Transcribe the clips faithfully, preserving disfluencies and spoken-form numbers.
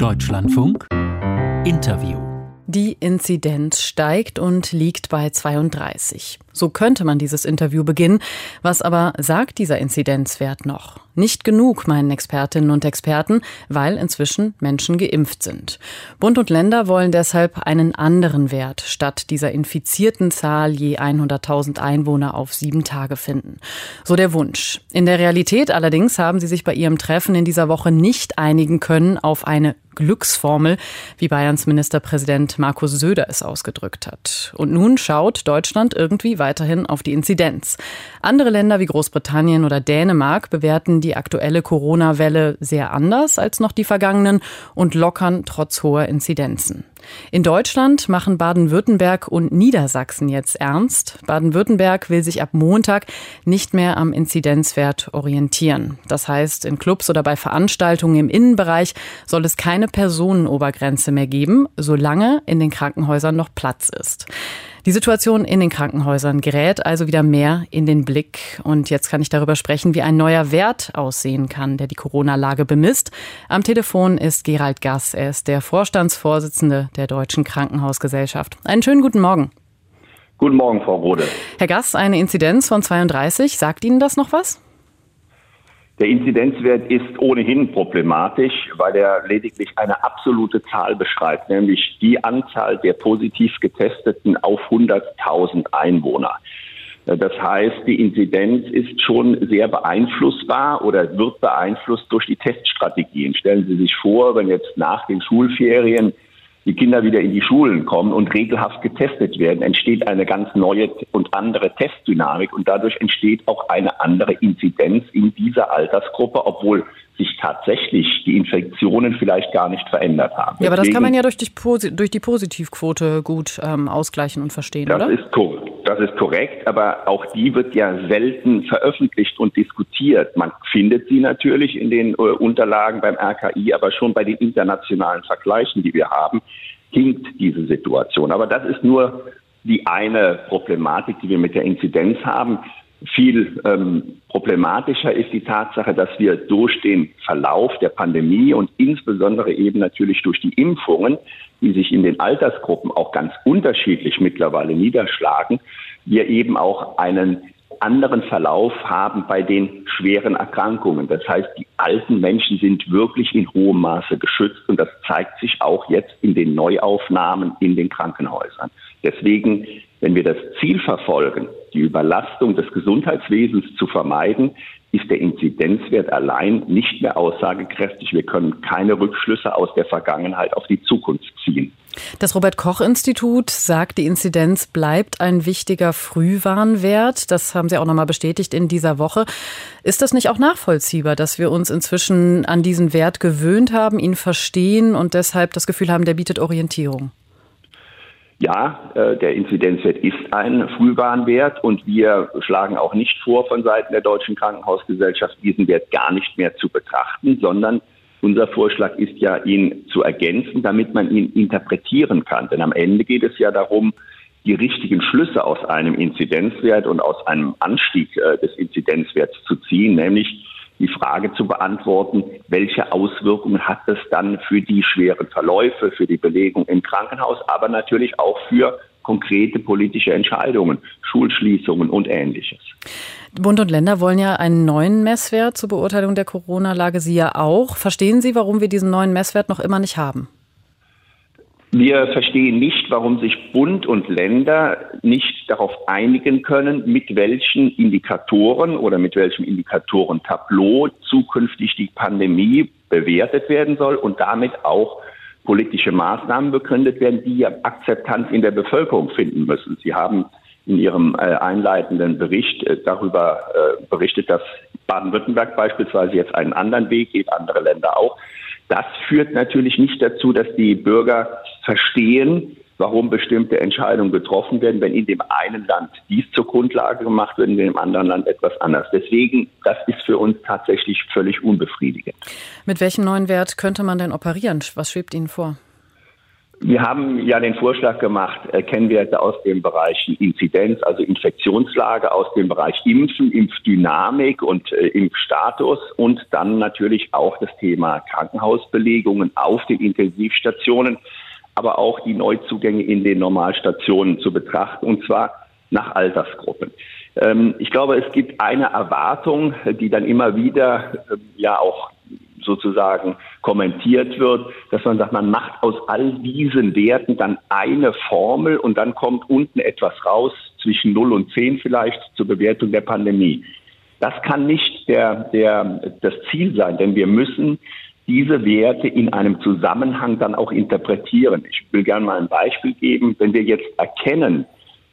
Deutschlandfunk Interview. Die Inzidenz steigt und liegt bei zweiunddreißig. So könnte man dieses Interview beginnen. Was aber sagt dieser Inzidenzwert noch? Nicht genug, meinen Expertinnen und Experten, weil inzwischen Menschen geimpft sind. Bund und Länder wollen deshalb einen anderen Wert statt dieser infizierten Zahl je hunderttausend Einwohner auf sieben Tage finden. So der Wunsch. In der Realität allerdings haben sie sich bei ihrem Treffen in dieser Woche nicht einigen können auf eine Glücksformel, wie Bayerns Ministerpräsident Markus Söder es ausgedrückt hat. Und nun schaut Deutschland irgendwie weiterhin auf die Inzidenz. Andere Länder wie Großbritannien oder Dänemark bewerten die aktuelle Corona-Welle sehr anders als noch die vergangenen und lockern trotz hoher Inzidenzen. In Deutschland machen Baden-Württemberg und Niedersachsen jetzt ernst. Baden-Württemberg will sich ab Montag nicht mehr am Inzidenzwert orientieren. Das heißt, in Clubs oder bei Veranstaltungen im Innenbereich soll es keine Personenobergrenze mehr geben, solange in den Krankenhäusern noch Platz ist. Die Situation in den Krankenhäusern gerät also wieder mehr in den Blick. Und jetzt kann ich darüber sprechen, wie ein neuer Wert aussehen kann, der die Corona-Lage bemisst. Am Telefon ist Gerald Gass. Er ist der Vorstandsvorsitzende der Deutschen Krankenhausgesellschaft. Einen schönen guten Morgen. Guten Morgen, Frau Rode. Herr Gass, eine Inzidenz von zweiunddreißig. Sagt Ihnen das noch was? Der Inzidenzwert ist ohnehin problematisch, weil er lediglich eine absolute Zahl beschreibt, nämlich die Anzahl der positiv Getesteten auf hunderttausend Einwohner. Das heißt, die Inzidenz ist schon sehr beeinflussbar oder wird beeinflusst durch die Teststrategien. Stellen Sie sich vor, wenn jetzt nach den Schulferien die Kinder wieder in die Schulen kommen und regelhaft getestet werden, entsteht eine ganz neue und andere Testdynamik und dadurch entsteht auch eine andere Inzidenz in dieser Altersgruppe, obwohl sich tatsächlich die Infektionen vielleicht gar nicht verändert haben. Ja, aber das kann man ja durch die, Posi- durch die Positivquote gut ähm, ausgleichen und verstehen, das oder? Ist korrekt. Das ist korrekt, aber auch die wird ja selten veröffentlicht und diskutiert. Man findet sie natürlich in den äh, Unterlagen beim R K I, aber schon bei den internationalen Vergleichen, die wir haben, hinkt diese Situation. Aber das ist nur die eine Problematik, die wir mit der Inzidenz haben. Viel ähm, problematischer ist die Tatsache, dass wir durch den Verlauf der Pandemie und insbesondere eben natürlich durch die Impfungen, die sich in den Altersgruppen auch ganz unterschiedlich mittlerweile niederschlagen, wir eben auch einen anderen Verlauf haben bei den schweren Erkrankungen. Das heißt, die alten Menschen sind wirklich in hohem Maße geschützt und das zeigt sich auch jetzt in den Neuaufnahmen in den Krankenhäusern. Deswegen, wenn wir das Ziel verfolgen, die Überlastung des Gesundheitswesens zu vermeiden, ist der Inzidenzwert allein nicht mehr aussagekräftig. Wir können keine Rückschlüsse aus der Vergangenheit auf die Zukunft ziehen. Das Robert-Koch-Institut sagt, die Inzidenz bleibt ein wichtiger Frühwarnwert. Das haben Sie auch nochmal bestätigt in dieser Woche. Ist das nicht auch nachvollziehbar, dass wir uns inzwischen an diesen Wert gewöhnt haben, ihn verstehen und deshalb das Gefühl haben, der bietet Orientierung? Ja, der Inzidenzwert ist ein Frühwarnwert und wir schlagen auch nicht vor, von Seiten der Deutschen Krankenhausgesellschaft diesen Wert gar nicht mehr zu betrachten, sondern unser Vorschlag ist ja, ihn zu ergänzen, damit man ihn interpretieren kann. Denn am Ende geht es ja darum, die richtigen Schlüsse aus einem Inzidenzwert und aus einem Anstieg des Inzidenzwerts zu ziehen, nämlich die Frage zu beantworten, welche Auswirkungen hat es dann für die schweren Verläufe, für die Belegung im Krankenhaus, aber natürlich auch für konkrete politische Entscheidungen, Schulschließungen und Ähnliches. Bund und Länder wollen ja einen neuen Messwert zur Beurteilung der Corona-Lage, Sie ja auch. Verstehen Sie, warum wir diesen neuen Messwert noch immer nicht haben? Wir verstehen nicht, warum sich Bund und Länder nicht darauf einigen können, mit welchen Indikatoren oder mit welchem Indikatoren-Tableau zukünftig die Pandemie bewertet werden soll und damit auch politische Maßnahmen begründet werden, die ja Akzeptanz in der Bevölkerung finden müssen. Sie haben in Ihrem einleitenden Bericht darüber berichtet, dass Baden-Württemberg beispielsweise jetzt einen anderen Weg geht, andere Länder auch. Das führt natürlich nicht dazu, dass die Bürger verstehen, warum bestimmte Entscheidungen getroffen werden, wenn in dem einen Land dies zur Grundlage gemacht wird, in dem anderen Land etwas anders. Deswegen, das ist für uns tatsächlich völlig unbefriedigend. Mit welchem neuen Wert könnte man denn operieren? Was schwebt Ihnen vor? Wir haben ja den Vorschlag gemacht, äh, kennen wir jetzt aus den Bereichen Inzidenz, also Infektionslage, aus dem Bereich Impfen, Impfdynamik und äh, Impfstatus und dann natürlich auch das Thema Krankenhausbelegungen auf den Intensivstationen, aber auch die Neuzugänge in den Normalstationen zu betrachten, und zwar nach Altersgruppen. Ähm, ich glaube, es gibt eine Erwartung, die dann immer wieder äh, ja auch sozusagen kommentiert wird, dass man sagt, man macht aus all diesen Werten dann eine Formel und dann kommt unten etwas raus, zwischen null und zehn vielleicht, zur Bewertung der Pandemie. Das kann nicht der, der, das Ziel sein, denn wir müssen diese Werte in einem Zusammenhang dann auch interpretieren. Ich will gerne mal ein Beispiel geben. Wenn wir jetzt erkennen,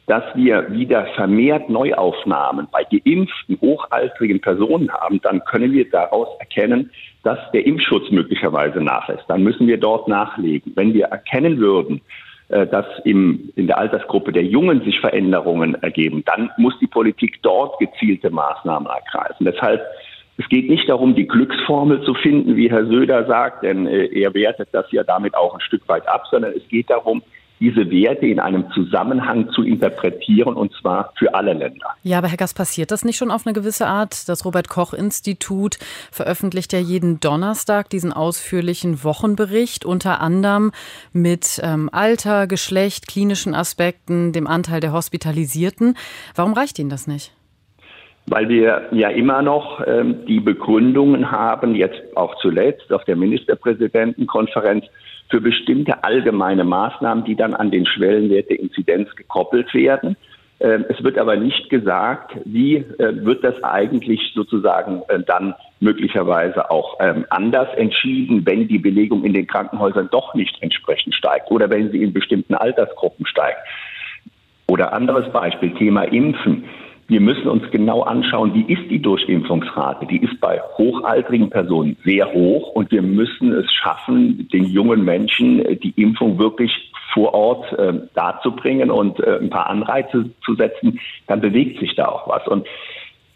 dass wir wieder vermehrt Neuaufnahmen bei geimpften, hochaltrigen Personen haben, dann können wir daraus erkennen, dass der Impfschutz möglicherweise nachlässt. Dann müssen wir dort nachlegen. Wenn wir erkennen würden, dass im, in der Altersgruppe der Jungen sich Veränderungen ergeben, dann muss die Politik dort gezielte Maßnahmen ergreifen. Deshalb, es geht nicht darum, die Glücksformel zu finden, wie Herr Söder sagt, denn er wertet das ja damit auch ein Stück weit ab, sondern es geht darum, diese Werte in einem Zusammenhang zu interpretieren, und zwar für alle Länder. Ja, aber Herr Gass, passiert das nicht schon auf eine gewisse Art? Das Robert-Koch-Institut veröffentlicht ja jeden Donnerstag diesen ausführlichen Wochenbericht, unter anderem mit ähm, Alter, Geschlecht, klinischen Aspekten, dem Anteil der Hospitalisierten. Warum reicht Ihnen das nicht? Weil wir ja immer noch ähm, die Begründungen haben, jetzt auch zuletzt auf der Ministerpräsidentenkonferenz, für bestimmte allgemeine Maßnahmen, die dann an den Schwellenwert der Inzidenz gekoppelt werden. Es wird aber nicht gesagt, wie wird das eigentlich sozusagen dann möglicherweise auch anders entschieden, wenn die Belegung in den Krankenhäusern doch nicht entsprechend steigt oder wenn sie in bestimmten Altersgruppen steigt. Oder anderes Beispiel, Thema Impfen. Wir müssen uns genau anschauen, wie ist die Durchimpfungsrate? Die ist bei hochaltrigen Personen sehr hoch und wir müssen es schaffen, den jungen Menschen die Impfung wirklich vor Ort äh, darzubringen und äh, ein paar Anreize zu setzen. Dann bewegt sich da auch was. Und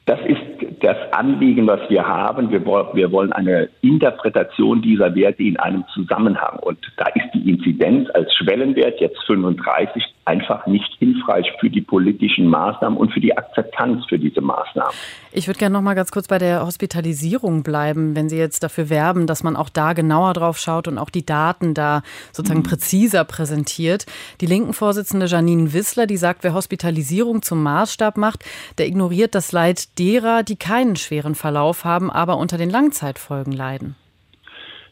das ist das Anliegen, was wir haben. Wir, wir wollen eine Interpretation dieser Werte in einem Zusammenhang. Und da ist die Inzidenz als Schwellenwert jetzt fünfunddreißig einfach nicht hilfreich für die politischen Maßnahmen und für die Akzeptanz für diese Maßnahmen. Ich würde gerne noch mal ganz kurz bei der Hospitalisierung bleiben, wenn Sie jetzt dafür werben, dass man auch da genauer drauf schaut und auch die Daten da sozusagen präziser präsentiert. Die Linken-Vorsitzende Janine Wissler, die sagt, wer Hospitalisierung zum Maßstab macht, der ignoriert das Leid derer, die keinen schweren Verlauf haben, aber unter den Langzeitfolgen leiden.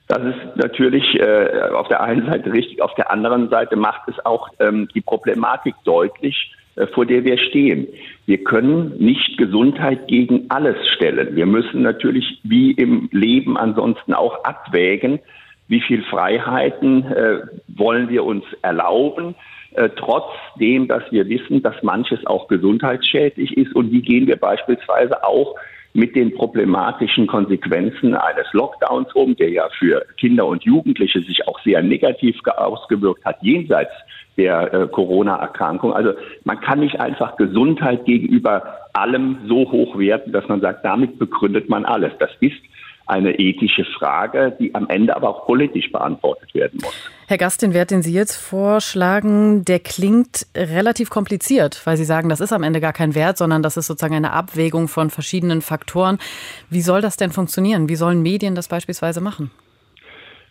Das ist natürlich äh, auf der einen Seite richtig, auf der anderen Seite macht es auch ähm, die Problematik deutlich, äh, vor der wir stehen. Wir können nicht Gesundheit gegen alles stellen. Wir müssen natürlich wie im Leben ansonsten auch abwägen, wie viel Freiheiten äh, wollen wir uns erlauben, äh, trotzdem, dass wir wissen, dass manches auch gesundheitsschädlich ist, und wie gehen wir beispielsweise auch mit den problematischen Konsequenzen eines Lockdowns um, der ja für Kinder und Jugendliche sich auch sehr negativ ausgewirkt hat, jenseits der äh, Corona-Erkrankung. Also man kann nicht einfach Gesundheit gegenüber allem so hoch werten, dass man sagt, damit begründet man alles. Das ist eine ethische Frage, die am Ende aber auch politisch beantwortet werden muss. Herr Gass, den Wert, den Sie jetzt vorschlagen, der klingt relativ kompliziert, weil Sie sagen, das ist am Ende gar kein Wert, sondern das ist sozusagen eine Abwägung von verschiedenen Faktoren. Wie soll das denn funktionieren? Wie sollen Medien das beispielsweise machen?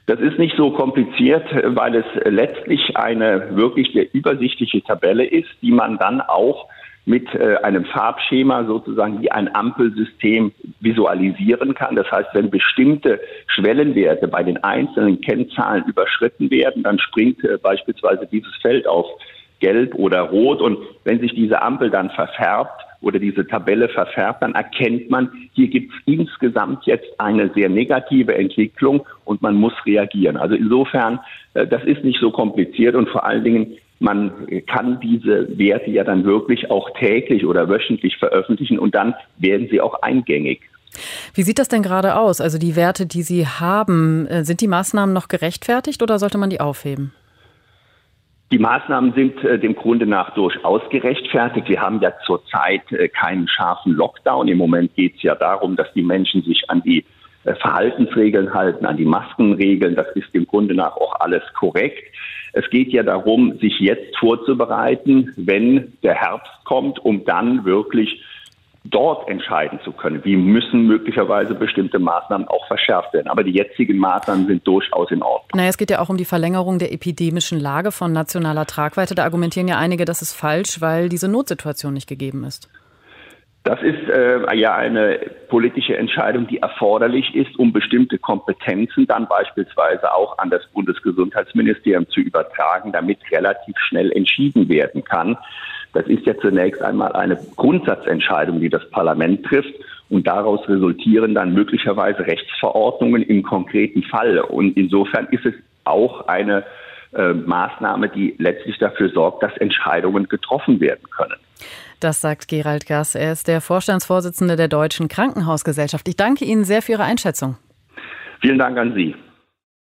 Das ist nicht so kompliziert, weil es letztlich eine wirklich sehr übersichtliche Tabelle ist, die man dann auch mit äh, einem Farbschema sozusagen wie ein Ampelsystem visualisieren kann. Das heißt, wenn bestimmte Schwellenwerte bei den einzelnen Kennzahlen überschritten werden, dann springt äh, beispielsweise dieses Feld auf gelb oder rot. Und wenn sich diese Ampel dann verfärbt oder diese Tabelle verfärbt, dann erkennt man, hier gibt es insgesamt jetzt eine sehr negative Entwicklung und man muss reagieren. Also insofern, äh, das ist nicht so kompliziert, und vor allen Dingen, man kann diese Werte ja dann wirklich auch täglich oder wöchentlich veröffentlichen und dann werden sie auch eingängig. Wie sieht das denn gerade aus? Also die Werte, die Sie haben, sind die Maßnahmen noch gerechtfertigt oder sollte man die aufheben? Die Maßnahmen sind äh, dem Grunde nach durchaus gerechtfertigt. Wir haben ja zurzeit äh, keinen scharfen Lockdown. Im Moment geht es ja darum, dass die Menschen sich an die Verhaltensregeln halten, an die Maskenregeln. Das ist im Grunde nach auch alles korrekt. Es geht ja darum, sich jetzt vorzubereiten, wenn der Herbst kommt, um dann wirklich dort entscheiden zu können. Wie müssen möglicherweise bestimmte Maßnahmen auch verschärft werden? Aber die jetzigen Maßnahmen sind durchaus in Ordnung. Naja, es geht ja auch um die Verlängerung der epidemischen Lage von nationaler Tragweite. Da argumentieren ja einige, das ist falsch, weil diese Notsituation nicht gegeben ist. Das ist äh, ja eine politische Entscheidung, die erforderlich ist, um bestimmte Kompetenzen dann beispielsweise auch an das Bundesgesundheitsministerium zu übertragen, damit relativ schnell entschieden werden kann. Das ist ja zunächst einmal eine Grundsatzentscheidung, die das Parlament trifft. Und daraus resultieren dann möglicherweise Rechtsverordnungen im konkreten Fall. Und insofern ist es auch eine äh, Maßnahme, die letztlich dafür sorgt, dass Entscheidungen getroffen werden können. Das sagt Gerald Gass. Er ist der Vorstandsvorsitzende der Deutschen Krankenhausgesellschaft. Ich danke Ihnen sehr für Ihre Einschätzung. Vielen Dank an Sie.